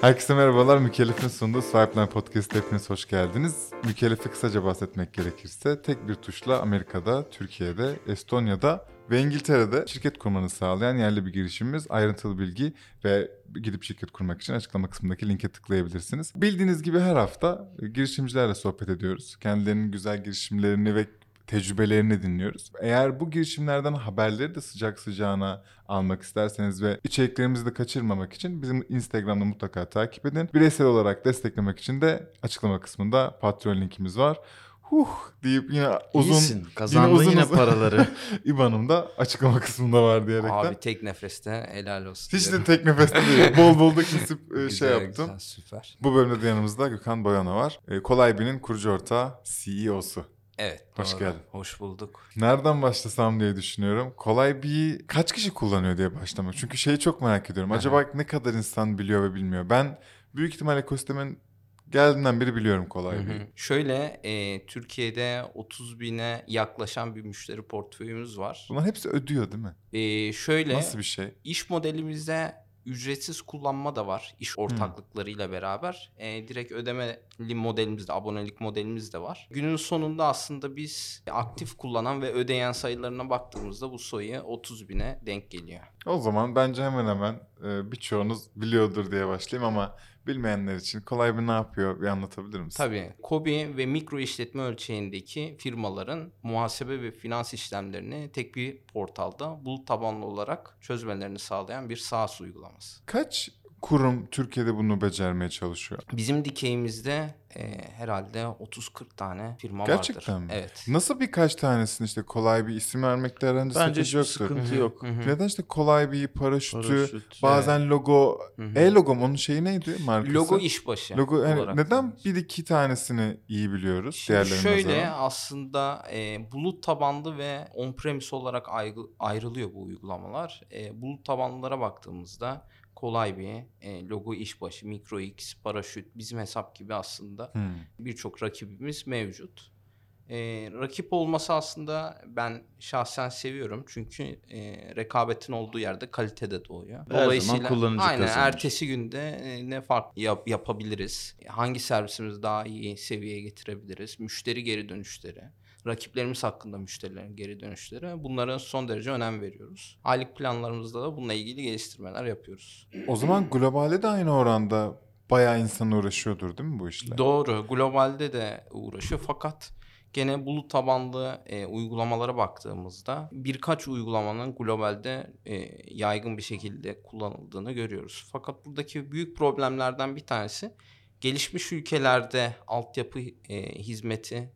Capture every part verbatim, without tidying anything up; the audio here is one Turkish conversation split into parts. Herkese merhabalar. Mükellef'in sunduğu Swipeline Podcast'te hepiniz hoş geldiniz. Mükellef'i kısaca bahsetmek gerekirse tek bir tuşla Amerika'da, Türkiye'de, Estonya'da ve İngiltere'de şirket kurmanı sağlayan yerli bir girişimimiz. Ayrıntılı bilgi ve gidip şirket kurmak için açıklama kısmındaki linke tıklayabilirsiniz. Bildiğiniz gibi her hafta girişimcilerle sohbet ediyoruz. Kendilerinin güzel girişimlerini ve tecrübelerini dinliyoruz. Eğer bu girişimlerden haberleri de sıcak sıcağına almak isterseniz ve içeriklerimizi de kaçırmamak için bizim Instagram'da mutlaka takip edin. Bireysel olarak desteklemek için de açıklama kısmında Patreon linkimiz var. Huh deyip yine uzun... İyisin, kazandın yine, uzun, yine uzun, paraları. İban'ım da açıklama kısmında var diyerekten. Abi tek nefeste helal olsun. Hiç diyorum. De tek nefeste değil. Bol bol da kesip şey güzel, yaptım. Güzel, süper. Bu bölümde de yanımızda Gökhan Boyana var. Kolaybi'nin kurucu ortağı, C E O'su. Evet. Hoş doğru. Geldin. Hoş bulduk. Nereden başlasam diye düşünüyorum. Kolaybi'yi kaç kişi kullanıyor diye başlamak. Çünkü şeyi çok merak ediyorum. Acaba ne kadar insan biliyor ve bilmiyor? Ben büyük ihtimalle ekosistemin geldiğinden beri biliyorum Kolaybi'yi. Şöyle e, Türkiye'de otuz bine yaklaşan bir müşteri portföyümüz var. Bunların hepsi ödüyor değil mi? E, şöyle. Nasıl bir şey? İş modelimizde ücretsiz kullanma da var iş ortaklıklarıyla hmm. beraber. E, direkt ödemeli modelimizde, abonelik modelimiz de var. Günün sonunda aslında biz aktif kullanan ve ödeyen sayılarına baktığımızda bu sayı otuz bine denk geliyor. O zaman bence hemen hemen e, birçoğunuz biliyordur diye başlayayım ama bilmeyenler için Kolaybi ne yapıyor bir anlatabilir misin? Tabii. KOBİ ve mikro işletme ölçeğindeki firmaların muhasebe ve finans işlemlerini tek bir portalda bulut tabanlı olarak çözmelerini sağlayan bir SaaS uygulaması. Kaç kurum Türkiye'de bunu becermeye çalışıyor? Bizim dikeyimizde e, herhalde otuz kırk tane firma gerçekten vardır. Gerçekten mi? Evet. Nasıl birkaç tanesini işte Kolaybi isim vermekte herhangi bence sıkıntı yoktur. Bence sıkıntı yok. Hı-hı. Neden işte Kolaybi, paraşütü, Paraşüt, bazen evet. Logo, Hı-hı. e-logom onun şeyi neydi markası? Logo işbaşı. Logo, yani neden bir iki tanesini iyi biliyoruz? Şimdi şöyle zaman? Aslında e, bulut tabanlı ve on-premise olarak ayrılıyor bu uygulamalar. E, bulut tabanlılara baktığımızda Kolaybi, e, logo işbaşı, MikroX, Paraşüt, bizim hesap gibi aslında hmm. birçok rakibimiz mevcut. E, rakip olması aslında ben şahsen seviyorum. Çünkü e, rekabetin olduğu yerde kalite de doğuyor. Dolayısıyla aynen, ertesi günde e, ne fark yap, yapabiliriz, hangi servisimizi daha iyi seviyeye getirebiliriz, müşteri geri dönüşleri. Rakiplerimiz hakkında müşterilerin geri dönüşleri. Bunlara son derece önem veriyoruz. Aylık planlarımızda da bununla ilgili geliştirmeler yapıyoruz. O zaman globalde de aynı oranda bayağı insan uğraşıyordur değil mi bu işler? Doğru. Globalde de uğraşıyor fakat gene bulut tabanlı e, uygulamalara baktığımızda birkaç uygulamanın globalde e, yaygın bir şekilde kullanıldığını görüyoruz. Fakat buradaki büyük problemlerden bir tanesi gelişmiş ülkelerde altyapı e, hizmeti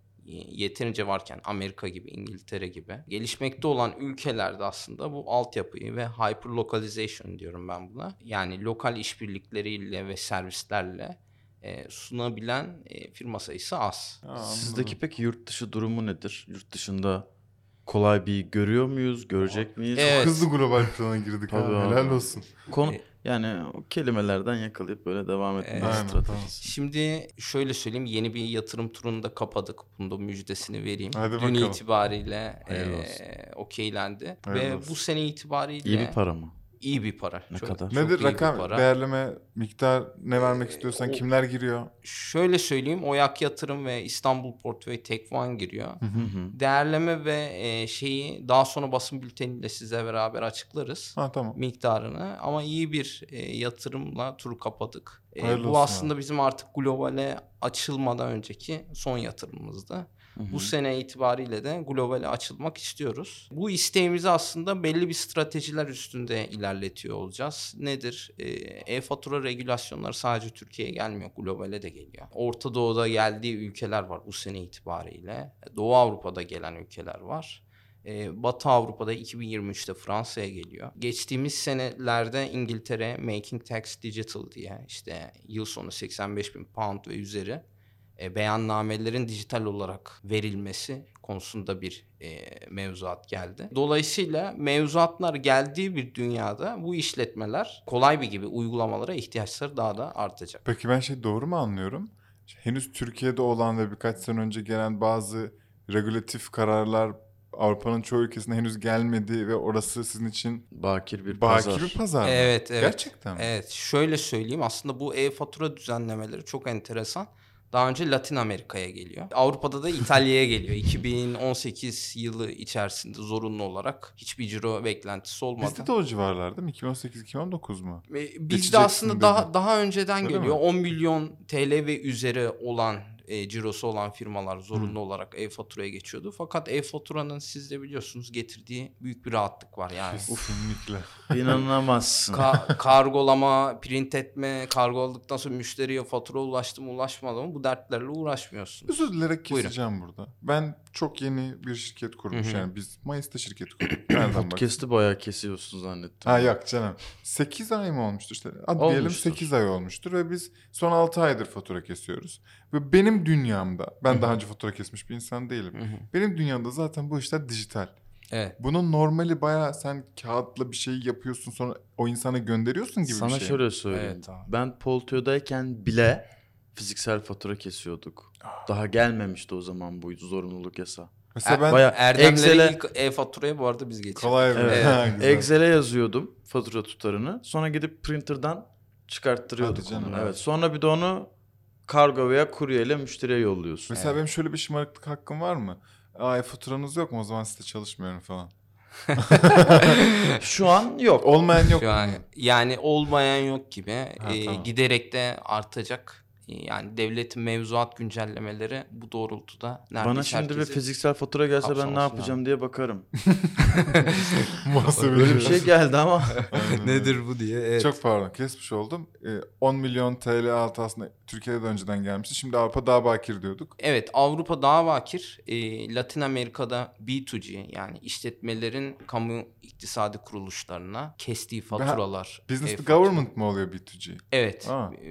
yeterince varken Amerika gibi, İngiltere gibi gelişmekte olan ülkelerde aslında bu altyapıyı ve hyperlocalization diyorum ben buna. Yani lokal işbirlikleriyle ve servislerle e, sunabilen e, firma sayısı az. Aa, sizdeki peki yurt dışı durumu nedir? Yurt dışında Kolaybi'yi görüyor muyuz? Görecek miyiz? Evet. Hızlı global plana girdik. Tabii abi. Helal olsun. Konu... Yani o kelimelerden yakalayıp böyle devam etme evet. stratejisi. Şimdi şöyle söyleyeyim, yeni bir yatırım turunu da kapadık. Bunun da müjdesini vereyim. Hadi dün bakalım. itibariyle e, okeylendi. Ve olsun. Bu sene itibariyle... İyi bir para mı? İyi bir para. Ne çok, kadar? Çok nedir rakam, para. Değerleme, miktar ne vermek ee, istiyorsan o, kimler giriyor? Şöyle söyleyeyim, Oyak Yatırım ve İstanbul Portföy Tekvan giriyor. Hı hı. Değerleme ve e, şeyi daha sonra basın bülteniyle size beraber açıklarız ha, tamam. miktarını. Ama iyi bir e, yatırımla turu kapadık. E, bu aslında abi. Bizim artık globale açılmadan önceki son yatırımımızdı. Hı hı. Bu sene itibariyle de globale açılmak istiyoruz. Bu isteğimizi aslında belli bir stratejiler üstünde ilerletiyor olacağız. Nedir? Ee, e-fatura regülasyonları sadece Türkiye'ye gelmiyor, globale de geliyor. Orta Doğu'da geldiği ülkeler var bu sene itibariyle. Doğu Avrupa'da gelen ülkeler var. Ee, Batı Avrupa'da iki bin yirmi üçte Fransa'ya geliyor. Geçtiğimiz senelerde İngiltere Making Tax Digital diye işte yıl sonu seksen beş bin pound ve üzeri E, beyannamelerin dijital olarak verilmesi konusunda bir e, mevzuat geldi. Dolayısıyla mevzuatlar geldiği bir dünyada bu işletmeler Kolaybi gibi uygulamalara ihtiyaçları daha da artacak. Peki ben şey doğru mu anlıyorum? Henüz Türkiye'de olan ve birkaç sene önce gelen bazı regülatif kararlar Avrupa'nın çoğu ülkesine henüz gelmedi ve orası sizin için bakir bir bakir pazar. Bir pazar. Evet, evet. Gerçekten mi? Evet. Şöyle söyleyeyim, aslında bu e-fatura düzenlemeleri çok enteresan. Daha önce Latin Amerika'ya geliyor. Avrupa'da da İtalya'ya geliyor. iki bin on sekiz yılı içerisinde zorunlu olarak hiçbir ciro beklentisi olmadan. Bizde de o civarlar değil mi? iki bin on sekiz iki bin on dokuz mu? Bizde aslında daha, daha önceden öyle geliyor. Mi? on milyon T L ve üzeri olan e, cirosu olan firmalar zorunlu hmm. olarak e-faturaya geçiyordu. Fakat e-faturanın siz de biliyorsunuz getirdiği büyük bir rahatlık var yani. Kesinlikle. İnanamazsın. Ka- kargolama, print etme, kargoladıktan sonra müşteriye fatura ulaştı mı ulaşmadı mı bu dertlerle uğraşmıyorsunuz. Özür dilerim, keseceğim Buyurun. Burada. Ben çok yeni bir şirket kurmuş Hı-hı. yani biz Mayıs'ta şirket kurduk. Podcast'ı bayağı kesiyorsun zannettim. Ha yok canım. sekiz ay mı olmuştur işte? Hadi olmuştur. Diyelim sekiz ay olmuştur ve biz son altı aydır fatura kesiyoruz. Ve benim dünyamda, ben Hı-hı. daha önce fatura kesmiş bir insan değilim. Hı-hı. Benim dünyamda zaten bu işler dijital. Evet. Bunun normali bayağı sen kağıtla bir şey yapıyorsun sonra o insana gönderiyorsun gibi sana bir şey. Sana şöyle söyleyeyim. Evet, ben Polteo'dayken bile fiziksel fatura kesiyorduk. Daha gelmemişti o zaman bu zorunluluk yasa. Mesela ben bayağı Erdem'lere ilk e-faturayı bu arada biz geçirdik. Kolay bir. Evet. Evet. Excel'e yazıyordum fatura tutarını. Sonra gidip printer'dan çıkarttırıyorduk canım, onu. Evet. Evet. Sonra bir de onu kargo veya kuryeyle müşteriye yolluyorsun. Mesela evet. benim şöyle bir şımarıklık hakkım var mı? Ay faturanız yok mu? O zaman size çalışmıyorum falan. Şu an yok. Olmayan yok. Şu an, yani olmayan yok gibi. Ha, ee, tamam. Giderek de artacak. Yani devletin mevzuat güncellemeleri bu doğrultuda. Bana şimdi bir fiziksel fatura gelse ben ne yapacağım yani diye bakarım. Böyle bir şey geldi ama nedir bu diye. Evet. Çok pardon, kesmiş oldum. on milyon T L altı aslında Türkiye'de önceden gelmişti. Şimdi Avrupa daha bakir diyorduk. Evet, Avrupa daha bakir. Latin Amerika'da B iki G yani işletmelerin kamu iktisadi kuruluşlarına kestiği faturalar. Ben, business e, to government fatura. Mı oluyor B iki G? Evet. E,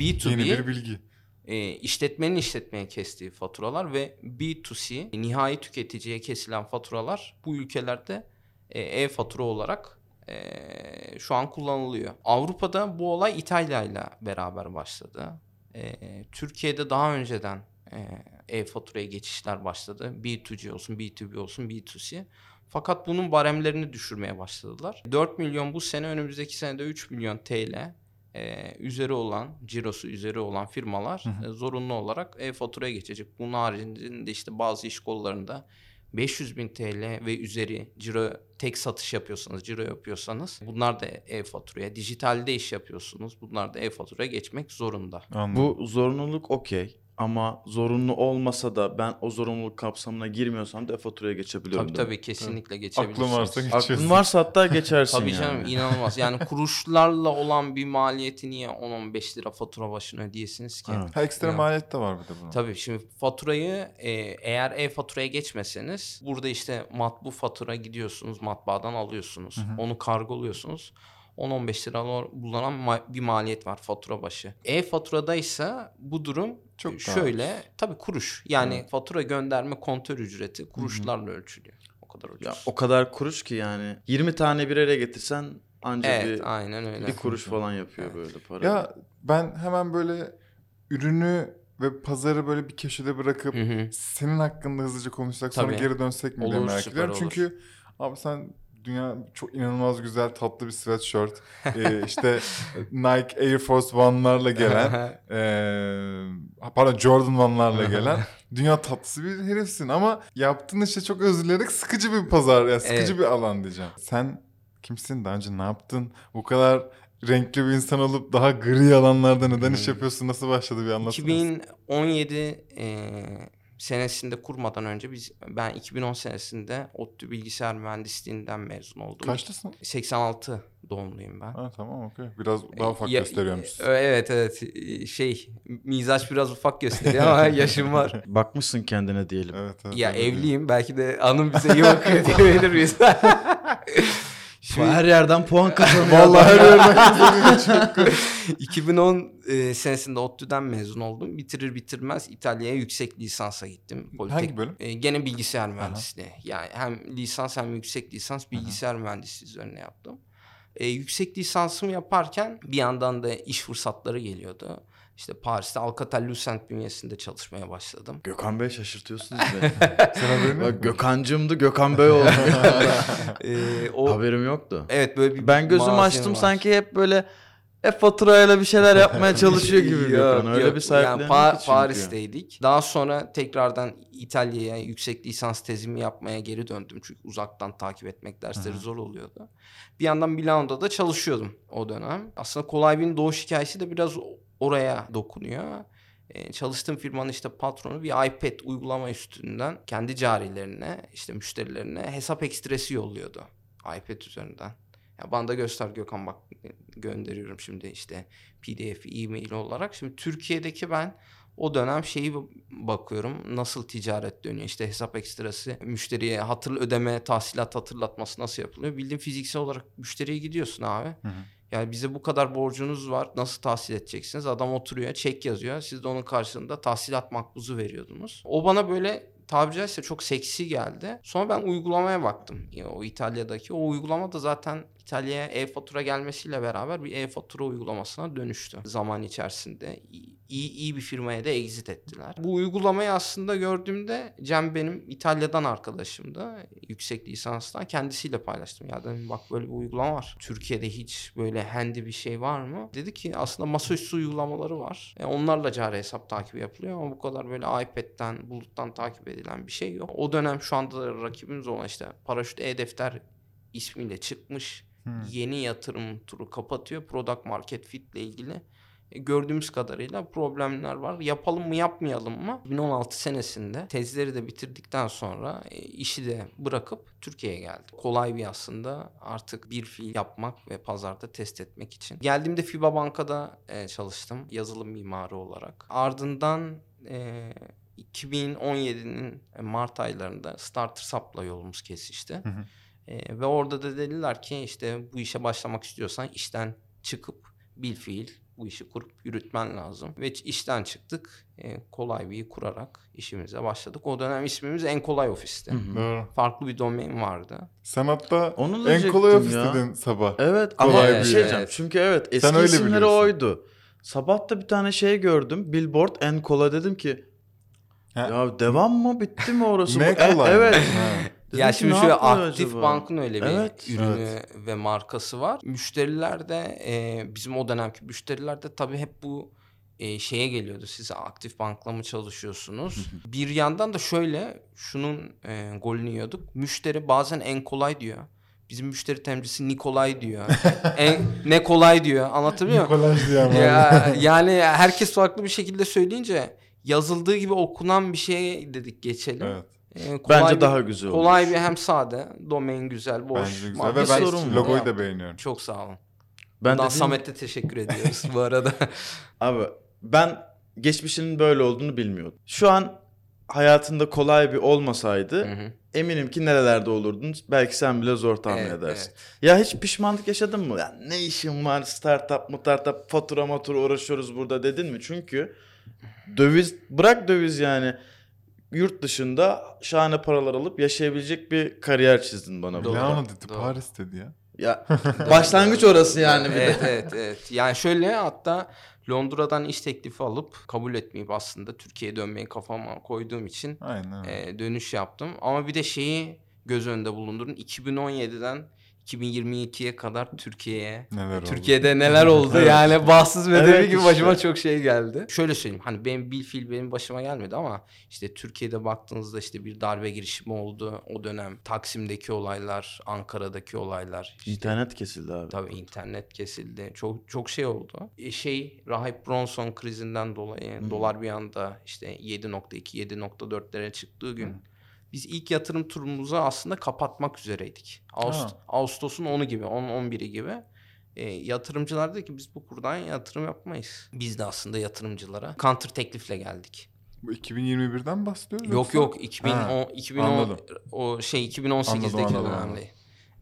B iki B bilgi. E, işletmenin işletmeye kestiği faturalar ve B iki C nihai tüketiciye kesilen faturalar bu ülkelerde e, e-fatura olarak e, şu an kullanılıyor. Avrupa'da bu olay İtalya ile beraber başladı. E, Türkiye'de daha önceden e, e-faturaya geçişler başladı. B iki C olsun, B iki B olsun, B iki C. Fakat bunun baremlerini düşürmeye başladılar. dört milyon bu sene, önümüzdeki senede üç milyon T L Ee, üzeri olan, cirosu üzeri olan firmalar hı hı. zorunlu olarak e-faturaya geçecek. Bunun haricinde işte bazı iş kollarında beş yüz bin T L ve üzeri ciro, tek satış yapıyorsanız, ciro yapıyorsanız bunlar da e-faturaya, dijitalde iş yapıyorsunuz, bunlar da e-faturaya geçmek zorunda. Anladım. Bu zorunluluk okey. Ama zorunlu olmasa da ben o zorunluluk kapsamına girmiyorsam da e-faturaya geçebiliyorum. Tabii tabii kesinlikle evet. geçebilirsiniz. Aklın varsa geçersin. Aklın varsa hatta geçersin. Tabii canım yani. İnanılmaz. Yani kuruşlarla olan bir maliyeti niye on on beş lira fatura başına ödeyesiniz ki? Ha, ekstra yani, maliyet de var bir de bunun. Tabii şimdi faturayı e, eğer e-faturaya geçmeseniz burada işte matbu fatura gidiyorsunuz matbaadan alıyorsunuz. Hı-hı. Onu kargoluyorsunuz. on on beş lira bulunan ma- bir maliyet var fatura başı. E-faturada ise bu durum çok şöyle daha. Tabii kuruş. Yani Hı. fatura gönderme kontör ücreti kuruşlarla Hı. ölçülüyor. O kadar ucuz. Ya, o kadar kuruş ki yani yirmi tane bir araya getirsen ancak evet, bir, aynen öyle. Bir kuruş falan yapıyor evet. böyle para. Ya ben hemen böyle ürünü ve pazarı böyle bir köşede bırakıp Hı hı. senin hakkında hızlıca konuşsak tabii. sonra geri dönsek mi olur, diye merak ediyorum. Olur. Çünkü abi sen dünya çok inanılmaz güzel tatlı bir sweatshirt. ee, işte Nike Air Force One'larla gelen e, pardon Jordan One'larla gelen dünya tatlısı bir herifsin ama yaptığın işe çok özür dilerim sıkıcı bir pazar ya sıkıcı evet. bir alan diyeceğim. Sen kimsin? Daha önce ne yaptın? Bu kadar renkli bir insan olup daha gri alanlarda neden iş yapıyorsun? Nasıl başladı bir anlatsana. iki bin on yedi eee senesinde kurmadan önce biz ben iki bin on senesinde ODTÜ Bilgisayar Mühendisliğinden mezun oldum. Kaçlısın? seksen altı doğumluyum ben. Ha tamam okey. Biraz daha ufak ya, gösteriyormuşsun. Evet evet. Şey mizaç biraz ufak gösteriyor ama yaşım var. Bakmışsın kendine diyelim. Evet, evet, ya evet, evliyim. Evet. Belki de hanım bize iyi bakıyor diyebilir miyiz? Şey, her yerden puan kazanıyor. Vallahi her yerden kazanıyor. iki bin on e, senesinde ODTÜ'den mezun oldum. Bitirir bitirmez İtalya'ya yüksek lisansa gittim. Politek, hangi bölüm? E, gene bilgisayar mühendisliği. Aha. Yani hem lisans hem yüksek lisans bilgisayar Aha. mühendisliği üzerine yaptım. E, yüksek lisansımı yaparken bir yandan da iş fırsatları geliyordu. İşte Paris'te Alcatel-Lucent bünyesinde çalışmaya başladım. Gökhan Bey, şaşırtıyorsunuz beni. Sana böyle mi? Bak, Gökhancığımdı, Gökhan Bey oldu. ee, o... Haberim yoktu. Evet, böyle bir ben gözümü açtım var. Sanki hep böyle hep faturayla bir şeyler yapmaya çalışıyor gibi yok, Gökhan. Öyle yok. Bir sahiplenmek yani pa- için. Paris'teydik. Diyor. Daha sonra tekrardan İtalya'ya yüksek lisans tezimi yapmaya geri döndüm. Çünkü uzaktan takip etmek dersleri Hı-hı. zor oluyordu. Bir yandan Milano'da da çalışıyordum o dönem. Aslında Kolay Bey'in doğuş hikayesi de biraz oraya dokunuyor. Ee, çalıştığım firmanın işte patronu bir iPad uygulama üstünden kendi carilerine, işte müşterilerine hesap ekstresi yolluyordu iPad üzerinden. Ya bana da göster Gökhan, bak gönderiyorum şimdi işte P D F, e-mail olarak. Şimdi Türkiye'deki ben o dönem şeyi bakıyorum, nasıl ticaret dönüyor, işte hesap ekstresi, müşteriye hatır ödeme, tahsilat hatırlatması nasıl yapılıyor? Bildiğin fiziksel olarak müşteriye gidiyorsun abi. Hı hı. Yani bize bu kadar borcunuz var, nasıl tahsil edeceksiniz? Adam oturuyor, çek yazıyor. Siz de onun karşılığında tahsilat makbuzu veriyordunuz. O bana böyle tabiri caizse çok seksi geldi. Sonra ben uygulamaya baktım. Yani o İtalya'daki o uygulama da zaten İtalya'ya e-fatura gelmesiyle beraber bir e-fatura uygulamasına dönüştü. Zaman içerisinde iyi, iyi bir firmaya da exit ettiler. Bu uygulamayı aslında gördüğümde Cem benim İtalya'dan arkadaşımdı. Yüksek lisanstan kendisiyle paylaştım. Ya dedim bak böyle bir uygulama var. Türkiye'de hiç böyle handy bir şey var mı? Dedi ki aslında masaüstü uygulamaları var. E onlarla cari hesap takibi yapılıyor ama bu kadar böyle iPad'den, buluttan takip edilen bir şey yok. O dönem şu anda rakibimiz olan işte Paraşüt e-defter ismiyle çıkmış. Hmm. Yeni yatırım turu kapatıyor. Product Market Fit ile ilgili gördüğümüz kadarıyla problemler var. Yapalım mı yapmayalım mı? iki bin on altı senesinde tezleri de bitirdikten sonra işi de bırakıp Türkiye'ye geldim. Kolay bir aslında artık bir fiil yapmak ve pazarda test etmek için. Geldiğimde FİBA Banka'da çalıştım yazılım mimarı olarak. Ardından iki bin on yedi'nin Mart aylarında StarterSup'la yolumuz kesişti. Hı hı. Ee, ve orada da dediler ki işte bu işe başlamak istiyorsan işten çıkıp bilfiil bu işi kurup yürütmen lazım. Ve işten çıktık, e, Kolay Bey'i kurarak işimize başladık. O dönem ismimiz En Kolay Ofis'ti. Hı-hı. Farklı bir domain vardı. Sen hatta En Kolay Ofis ya. Dedin sabah. Evet Kolay ama bir şey diyeceğim. Evet. Çünkü evet eski sen isimleri oydu. Sabah da bir tane şey gördüm, billboard En Kolay, dedim ki He? ya devam mı, bitti mi orası? Ne kolay? E, evet. Dedim ya şimdi şöyle Aktif acaba? Bank'ın öyle bir evet, ürünü evet. ve markası var. Müşteriler de e, bizim o dönemki müşteriler de tabii hep bu e, şeye geliyordu. Siz Aktif Bank'la mı çalışıyorsunuz? Bir yandan da şöyle şunun e, golünü yiyorduk. Müşteri bazen En Kolay diyor. Bizim müşteri temsilcisi Nikolay diyor. en, ne kolay diyor. Anlatabiliyor muyum? Nikolay diyor ama. Ya, yani herkes farklı bir şekilde söyleyince yazıldığı gibi okunan bir şey dedik geçelim. Evet. Kolay bence bir, daha güzel olur. Kolay bir hem sade, domain güzel, boş. Bence güzel ve ben logoyu da beğeniyorum. Çok sağ olun. Ben de Samet'e teşekkür ediyoruz bu arada. Abi ben geçmişinin böyle olduğunu bilmiyordum. Şu an hayatında Kolay bir olmasaydı Hı-hı. eminim ki nerelerde olurdunuz. Belki sen bile zor tahmin evet, edersin. Evet. Ya hiç pişmanlık yaşadın mı? Ya ne işim var startup mı startup fatura matura uğraşıyoruz burada dedin mi? Çünkü döviz bırak döviz yani. Yurt dışında şahane paralar alıp yaşayabilecek bir kariyer çizdin bana. Milano dedi, Paris dedi ya. Ya başlangıç orası yani. Bir evet, de. evet evet. Yani şöyle hatta Londra'dan iş teklifi alıp kabul etmeyip aslında Türkiye'ye dönmeyi kafama koyduğum için Aynen. E, dönüş yaptım. Ama bir de şeyi göz önünde bulundurun. iki bin on yedi'den iki bin yirmi iki'ye kadar Türkiye'ye, neler Türkiye'de oldu? neler oldu evet. yani bahtsız ve evet gibi işte. Başıma çok şey geldi. Şöyle söyleyeyim, hani benim bilfiil benim başıma gelmedi ama işte Türkiye'de baktığınızda işte bir darbe girişimi oldu o dönem. Taksim'deki olaylar, Ankara'daki olaylar. İşte, internet kesildi abi. Tabii internet kesildi. Çok çok şey oldu. E şey Rahip Bronson krizinden dolayı hmm. dolar bir anda işte yedi virgül iki yedi virgül dört'lere çıktığı gün. Hmm. Biz ilk yatırım turumuzu aslında kapatmak üzereydik. Ağust- Ağustos'un onu gibi, on on biri gibi. E, yatırımcılar dedi ki biz bu kurdan yatırım yapmayız. Biz de aslında yatırımcılara counter teklifle geldik. Bu iki bin yirmi bir'den bahsediyoruz. Yok yoksa? yok iki bin on o şey iki bin on sekiz'deki dönemde.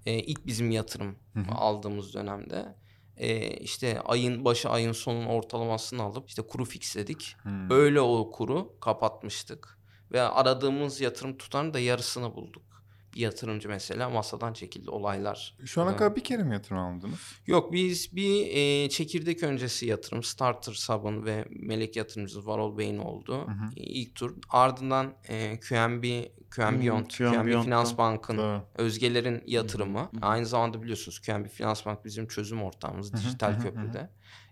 E, ilk bizim yatırım Hı-hı. aldığımız dönemde. Ee, işte ayın başı ayın sonun ortalamasını alıp işte kuru fixledik. Hmm. Öyle o kuru kapatmıştık. Ve aradığımız yatırım tutarının da yarısını bulduk. bir yatırımcı mesela masadan çekildi, olaylar. Şu ana kadar bir kere mi yatırım aldınız? Yok, biz bir e, çekirdek öncesi yatırım, Starter Sabun ve melek yatırımcımız Varol Bey'in oldu. Hı hı. İlk tur. Ardından e, Q N B, Q N B, Q N B Finans Bank'ın, da. Özgeler'in yatırımı. Hı hı. Aynı zamanda biliyorsunuz Q N B Finans Bank bizim çözüm ortağımız, hı hı. dijital köprüde. Hı hı.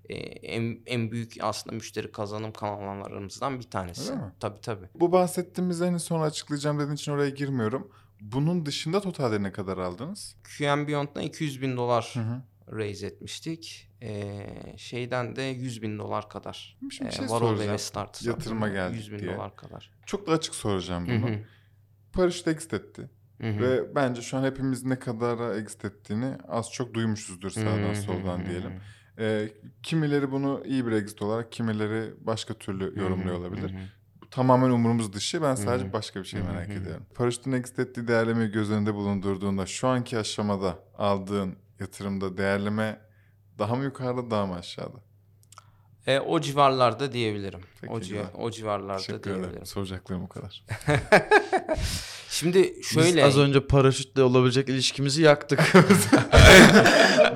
Ee, en, en büyük aslında müşteri kazanım kanallarımızdan bir tanesi. Tabii tabii. Bu bahsettiğimiz en sonra açıklayacağım dediğin için oraya girmiyorum. Bunun dışında totalde ne kadar aldınız? Q N Beyond'dan iki yüz bin dolar hı hı. raise etmiştik. Ee, şeyden de yüz bin dolar kadar. Şimdi bir şey ee, soracağım. Startı yatırıma geldik yüz bin dolar kadar. Çok da açık soracağım bunu. Hı hı. Paraşüt exit etti. Hı hı. Ve bence şu an hepimiz ne kadar exit ettiğini az çok duymuşuzdur sağdan hı hı. soldan hı hı. diyelim. E, kimileri bunu iyi bir exit olarak, kimileri başka türlü yorumluyor olabilir. Hı hı. Tamamen umurumuz dışı. Ben sadece hı hı. başka bir şey merak hı hı. ediyorum. Paraşütün exit ettiği değerlemeyi göz önünde bulundurduğunda şu anki aşamada aldığın yatırımda değerleme daha mı yukarıda, daha mı aşağıda? E, o civarlarda diyebilirim. Peki, o, civ- o civarlarda Teşekkür diyebilirim. Ederim. Soracaklarım o kadar. Şimdi şöyle. Biz az önce paraşütle olabilecek ilişkimizi yaktık.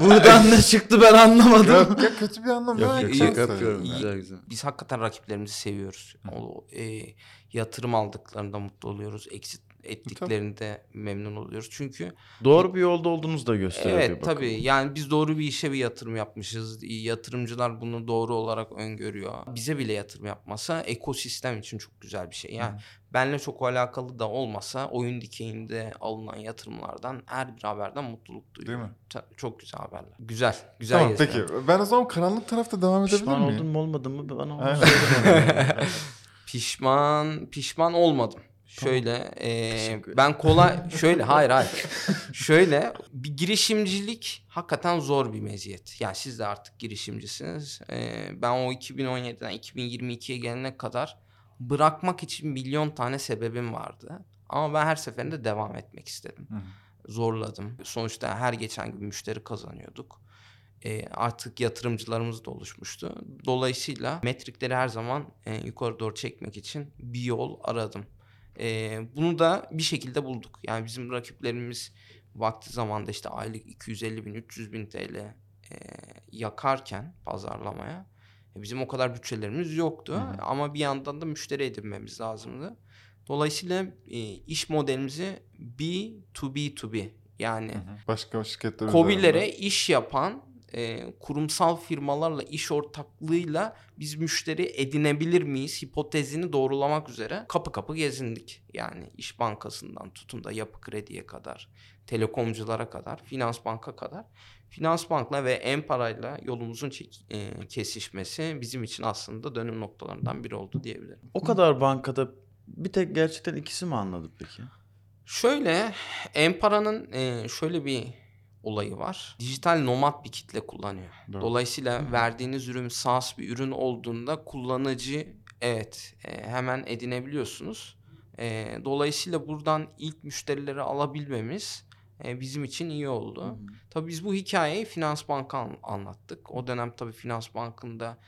Buradan ne çıktı ben anlamadım. Yok, yok, kötü bir anlam. Yok, yok, yok, yapıyorum. Güzel, güzel. Biz hakikaten rakiplerimizi seviyoruz. O, e, yatırım aldıklarında mutlu oluyoruz. Exit ettiklerinde tabii. memnun oluyoruz. Çünkü doğru bir yolda olduğunuzu da gösteriyor. Evet tabii. Yani biz doğru bir işe bir yatırım yapmışız. Yatırımcılar bunu doğru olarak öngörüyor. Bize bile yatırım yapmasa ekosistem için çok güzel bir şey. Yani hmm. benle çok alakalı da olmasa oyun dikeyinde alınan yatırımlardan her bir haberden mutluluk duyuyor. Değil mi? Çok güzel haberler. Güzel. Güzel. Tamam peki. Ben o zaman karanlık tarafta devam edebilir miyim? Pişman oldun mu olmadın mı? Ben onu söyledim. Pişman, pişman olmadım. Şöyle tamam. e, ben kolay şöyle hayır hayır şöyle bir girişimcilik hakikaten zor bir meziyet. Yani siz de artık girişimcisiniz. E, ben o iki bin on yediden iki bin yirmi ikiye gelene kadar bırakmak için milyon tane sebebim vardı. Ama ben her seferinde devam etmek istedim. Hı. Zorladım. Sonuçta her geçen gün müşteri kazanıyorduk. E, artık yatırımcılarımız da oluşmuştu. Dolayısıyla metrikleri her zaman e, yukarı doğru çekmek için bir yol aradım. Ee, bunu da bir şekilde bulduk. Yani bizim rakiplerimiz vakti zamanda işte aylık iki yüz elli bin, üç yüz bin T L e, yakarken pazarlamaya e, bizim o kadar bütçelerimiz yoktu. Hı. Ama bir yandan da müşteri edinmemiz lazımdı. Dolayısıyla e, iş modelimizi B iki B iki B yani hı hı. başka şirketler KOBİ'lere iş yapan e, kurumsal firmalarla iş ortaklığıyla biz müşteri edinebilir miyiz hipotezini doğrulamak üzere kapı kapı gezindik. Yani İş Bankası'ndan tutun da Yapı Kredi'ye kadar, telekomculara kadar, Finans Bank'a kadar. Finans Bank'la ve Enpara'yla yolumuzun çek- e, kesişmesi bizim için aslında dönüm noktalarından biri oldu diyebilirim. O kadar bankada bir tek gerçekten ikisi mi anladık peki? Şöyle, Enpara'nın e, şöyle bir olayı var. Dijital nomad bir kitle kullanıyor. Doğru. Dolayısıyla Hı. verdiğiniz ürün SaaS bir ürün olduğunda kullanıcı evet e, hemen edinebiliyorsunuz. E, dolayısıyla buradan ilk müşterileri alabilmemiz e, bizim için iyi oldu. Hı. Tabii biz bu hikayeyi Finans Bank'a anlattık. O dönem tabii Finans Bank'ında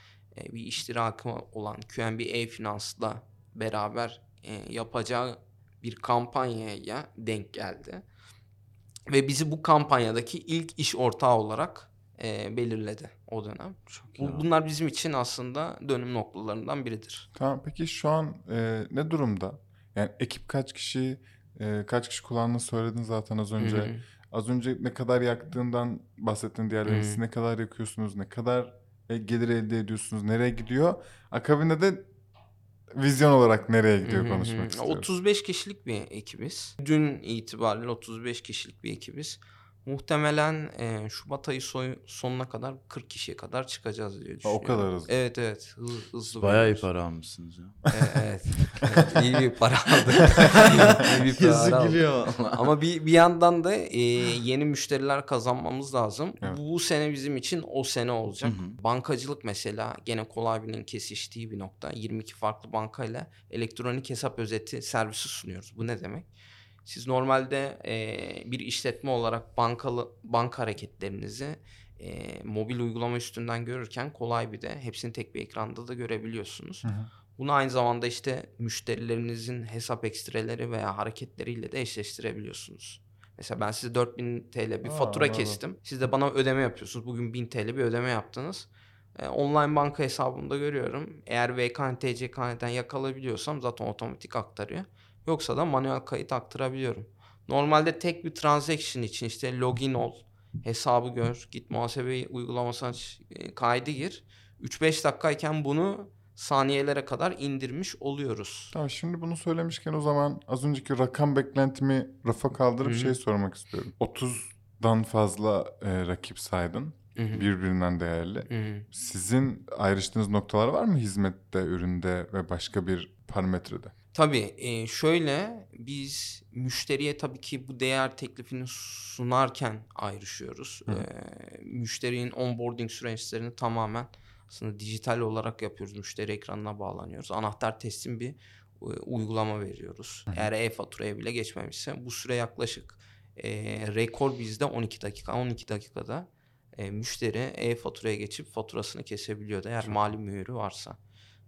e, bir iştirakı olan Q N B E-Finans'la beraber e, yapacağı bir kampanyaya denk geldi. Ve bizi bu kampanyadaki ilk iş ortağı olarak e, belirledi o dönem. Bu, bunlar bizim için aslında dönüm noktalarından biridir. Tamam peki şu an e, ne durumda? Yani ekip kaç kişi, e, kaç kişi kullandığını söyledin zaten az önce. Hı-hı. Az önce ne kadar yaktığından bahsettin diğerlerine. Siz ne kadar yakıyorsunuz, ne kadar gelir elde ediyorsunuz, nereye gidiyor? Akabinde de vizyon olarak nereye gidiyor hı hı konuşmak hı. istiyorum. otuz beş kişilik bir ekibiz. Dün itibariyle otuz beş kişilik bir ekibiz. Muhtemelen e, Şubat ayı soy, sonuna kadar kırk kişiye kadar çıkacağız diye düşünüyorum. O kadar hızlı. Evet evet. Hız, hızlı. Bayağı iyi para almışsınız ya. E, evet. evet. İyi bir para aldık. iyi bir para aldık. Gülüyor. Ama bir, bir yandan da e, yeni müşteriler kazanmamız lazım. Evet. Bu sene bizim için o sene olacak. Hı hı. Bankacılık mesela gene Kolay bir'in kesiştiği bir nokta. yirmi iki farklı bankayla elektronik hesap özeti servisi sunuyoruz. Bu ne demek? Siz normalde e, bir işletme olarak bankalı banka hareketlerinizi e, mobil uygulama üstünden görürken Kolay bir'de hepsini tek bir ekranda da görebiliyorsunuz. Hı hı. Bunu aynı zamanda işte müşterilerinizin hesap ekstreleri veya hareketleriyle de eşleştirebiliyorsunuz. Mesela ben size dört bin T L bir Aa, fatura anladım. kestim. Siz de bana ödeme yapıyorsunuz. Bugün bin T L bir ödeme yaptınız. Online banka hesabımda görüyorum. Eğer V K N T C K N'den yakalayabiliyorsam zaten otomatik aktarıyor. Yoksa da manuel kayıt aktarabiliyorum. Normalde tek bir transaction için işte login ol, hesabı gör, git muhasebe uygulamasına kaydı gir. üç beş dakikayken bunu saniyelere kadar indirmiş oluyoruz. Tamam, şimdi bunu söylemişken o zaman az önceki rakam beklentimi rafa kaldırıp Hı-hı. şey sormak istiyorum. otuzdan fazla e, rakip saydın. Hı-hı. Birbirinden değerli. Hı-hı. Sizin ayrıştığınız noktalar var mı hizmette, üründe ve başka bir parametrede? Tabii. E, şöyle biz müşteriye tabii ki bu değer teklifini sunarken ayrışıyoruz. E, müşterinin onboarding süreçlerini tamamen aslında dijital olarak yapıyoruz. Müşteri ekranına bağlanıyoruz. Anahtar teslim bir e, uygulama veriyoruz. Hı-hı. Eğer e-faturaya bile geçmemişse bu süre yaklaşık e, rekor bizde on iki dakika. on iki dakikada E, müşteri e-faturaya geçip faturasını kesebiliyor da eğer Hı. mali mühürü varsa.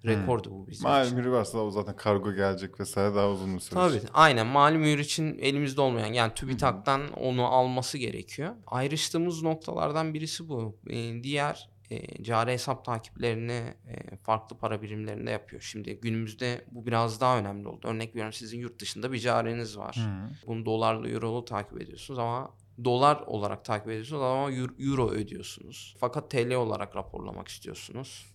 Rekordu bu bizim mali için. Mali mühürü varsa o zaten kargo gelecek vesaire, daha uzun bir süreç. Tabii aynen, mali mühür için elimizde olmayan, yani TÜBİTAK'tan Hı. onu alması gerekiyor. Ayrıştığımız noktalardan birisi bu. E, diğer e, cari hesap takiplerini e, farklı para birimlerinde yapıyor. Şimdi günümüzde bu biraz daha önemli oldu. Örnek veriyorum, sizin yurt dışında bir cariniz var. Hı. Bunu dolarla, eurolu takip ediyorsunuz ama dolar olarak takip ediyorsunuz ama euro ödüyorsunuz. Fakat T L olarak raporlamak istiyorsunuz.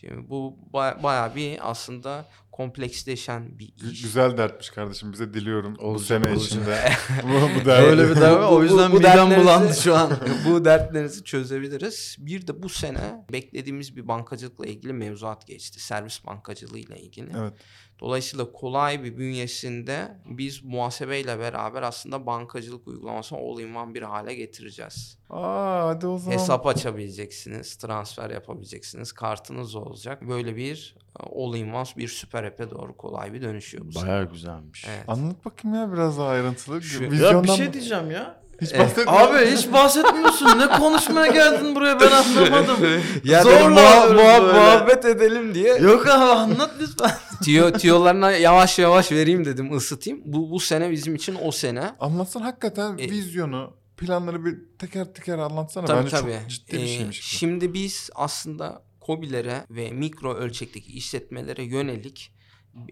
Şimdi bu ba- bayağı bir aslında kompleksleşen bir iş. Güzel dertmiş kardeşim, bize diliyorum olacak, bu sene olacak. içinde. bu, bu dert. Öyle bir dert. O yüzden bu, bu, bu midem bulandı şu an. Bu dertlerinizi çözebiliriz. Bir de bu sene beklediğimiz bir bankacılıkla ilgili mevzuat geçti. Servis bankacılığıyla ilgili. Evet. Dolayısıyla kolay bir bünyesinde biz muhasebeyle beraber aslında bankacılık uygulamasını all-in-one bir hale getireceğiz. Aa, hadi o zaman. Hesap açabileceksiniz, transfer yapabileceksiniz, kartınız olacak. Böyle bir all-in-one bir süper app'e doğru kolay bir dönüşüyor bu. Bayağı sana. Güzelmiş. Evet. Anlat bakayım ya, biraz daha ayrıntılı. Şu, Vizyondan... Ya bir şey diyeceğim ya. Hiç evet. Abi hiç bahsetmiyorsun. Ne konuşmaya geldin buraya, ben anlamadım. Ya zorla muha- muha- muhabbet edelim diye. Yok abi, anlat lütfen. Tiyo, tiyolarına yavaş yavaş vereyim dedim, ısıtayım. Bu bu sene bizim için o sene. Anlatsan hakikaten e, vizyonu, planları bir teker teker anlatsana. Tabii, bence tabii. Çok ciddi bir şeymiş. E, şimdi biz aslında KOBİ'lere ve mikro ölçekteki işletmelere yönelik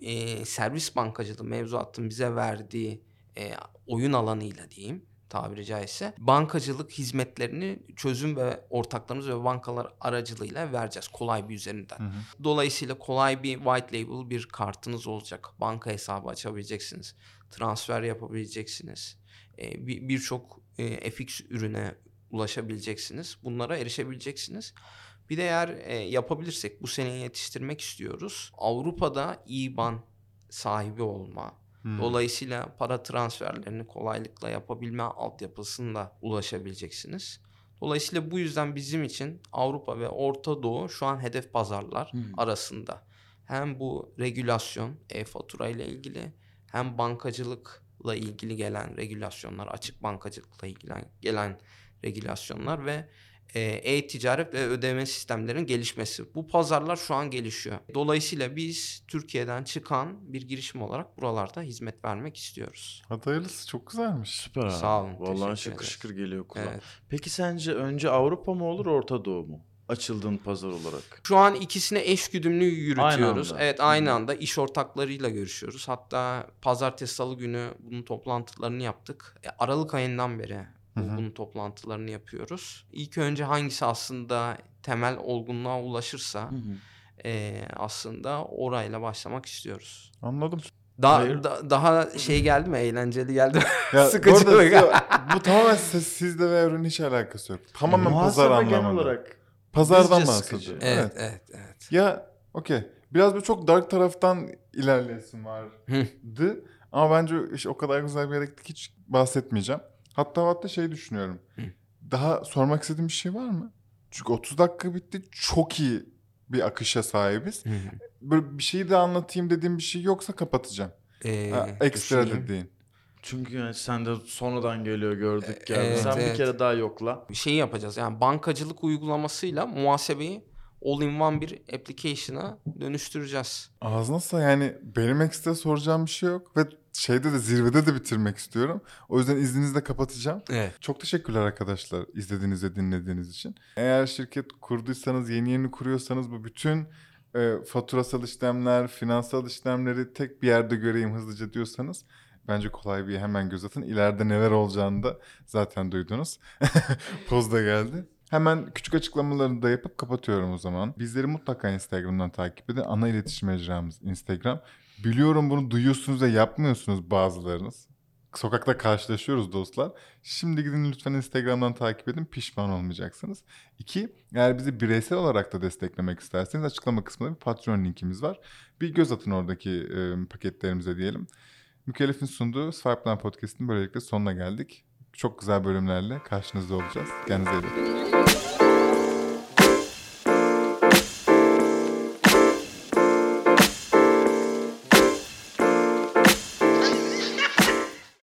e, servis bankacılığı mevzuatın bize verdiği e, oyun alanıyla diyeyim, tabiri caizse bankacılık hizmetlerini çözüm ve ortaklarımız ve bankalar aracılığıyla vereceğiz kolay bir üzerinden. Hı hı. Dolayısıyla kolay bir white label bir kartınız olacak. Banka hesabı açabileceksiniz. Transfer yapabileceksiniz. Ee, bir, birçok e, F X ürüne ulaşabileceksiniz. Bunlara erişebileceksiniz. Bir de eğer e, yapabilirsek bu seneyi yetiştirmek istiyoruz. Avrupa'da IBAN sahibi olma. Dolayısıyla para transferlerini kolaylıkla yapabilme altyapısına ulaşabileceksiniz. Dolayısıyla bu yüzden bizim için Avrupa ve Orta Doğu şu an hedef pazarlar hmm. arasında. Hem bu regülasyon, e-fatura ile ilgili, hem bankacılıkla ilgili gelen regülasyonlar, açık bankacılıkla ilgili gelen regülasyonlar ve e-ticaret ve ödeme sistemlerinin gelişmesi. Bu pazarlar şu an gelişiyor. Dolayısıyla biz Türkiye'den çıkan bir girişim olarak buralarda hizmet vermek istiyoruz. Hadi hayırlısı, çok güzelmiş. Süper. Sağ olun. Vallahi şıkır şıkır geliyor kulağa. Evet. Peki sence önce Avrupa mı olur, Orta Doğu mu? Açıldığın pazar olarak. Şu an ikisine eş güdümlü yürütüyoruz. Aynı evet aynı anda iş ortaklarıyla görüşüyoruz. Hatta pazartesi salı günü bunun toplantılarını yaptık. E, Aralık ayından beri Hı-hı. bunun toplantılarını yapıyoruz. İlk önce hangisi aslında temel olgunluğa ulaşırsa e, aslında orayla başlamak istiyoruz. Anladım. Daha da, daha şey geldi mi? Eğlenceli geldi mi? Sıkıcı mı? Bu tamamen sizde ve ürünün hiç alakası yok. Tamamen pazar anlamında. Pazardan bahsediyor. Evet, evet, evet, evet. Ya okey. Biraz böyle çok dark taraftan ilerleyesim vardı. Ama bence işte o kadar güzel bir yere gittik, hiç bahsetmeyeceğim. Hatta hatta şey düşünüyorum. Hı. Daha sormak istediğim bir şey var mı? Çünkü otuz dakika bitti. Çok iyi bir akışa sahibiz. Hı hı. Böyle bir şeyi de anlatayım dediğim bir şey yoksa kapatacağım. Ee, ha, ekstra dediğin. Çünkü yani sen de sonradan geliyor, gördük geldi. Ee, sen evet, bir kere daha yokla. Bir şey yapacağız. Yani bankacılık uygulamasıyla muhasebeyi all-in-one bir application'a dönüştüreceğiz. Az nasıl yani, benim ekstra soracağım bir şey yok ve şeyde de zirvede de bitirmek istiyorum. O yüzden izninizle kapatacağım. Evet. Çok teşekkürler arkadaşlar izlediğiniz ve dinlediğiniz için. Eğer şirket kurduysanız, yeni yeni kuruyorsanız bu bütün e, faturasal işlemler, finansal işlemleri tek bir yerde göreyim hızlıca diyorsanız bence kolay bir hemen göz atın. İleride neler olacağını da zaten duydunuz. Poz da geldi. Hemen küçük açıklamalarını da yapıp kapatıyorum o zaman. Bizleri mutlaka Instagram'dan takip edin. Ana iletişim mecramız Instagram. Biliyorum bunu duyuyorsunuz ve yapmıyorsunuz bazılarınız. Sokakta karşılaşıyoruz dostlar. Şimdi gidin lütfen Instagram'dan takip edin. Pişman olmayacaksınız. İki, eğer bizi bireysel olarak da desteklemek isterseniz açıklama kısmında bir Patreon linkimiz var. Bir göz atın oradaki e, paketlerimize diyelim. Mükellef'in sunduğu Swipeline Podcast'ın böylelikle sonuna geldik. Çok güzel bölümlerle karşınızda olacağız. Kendinize iyi bakın.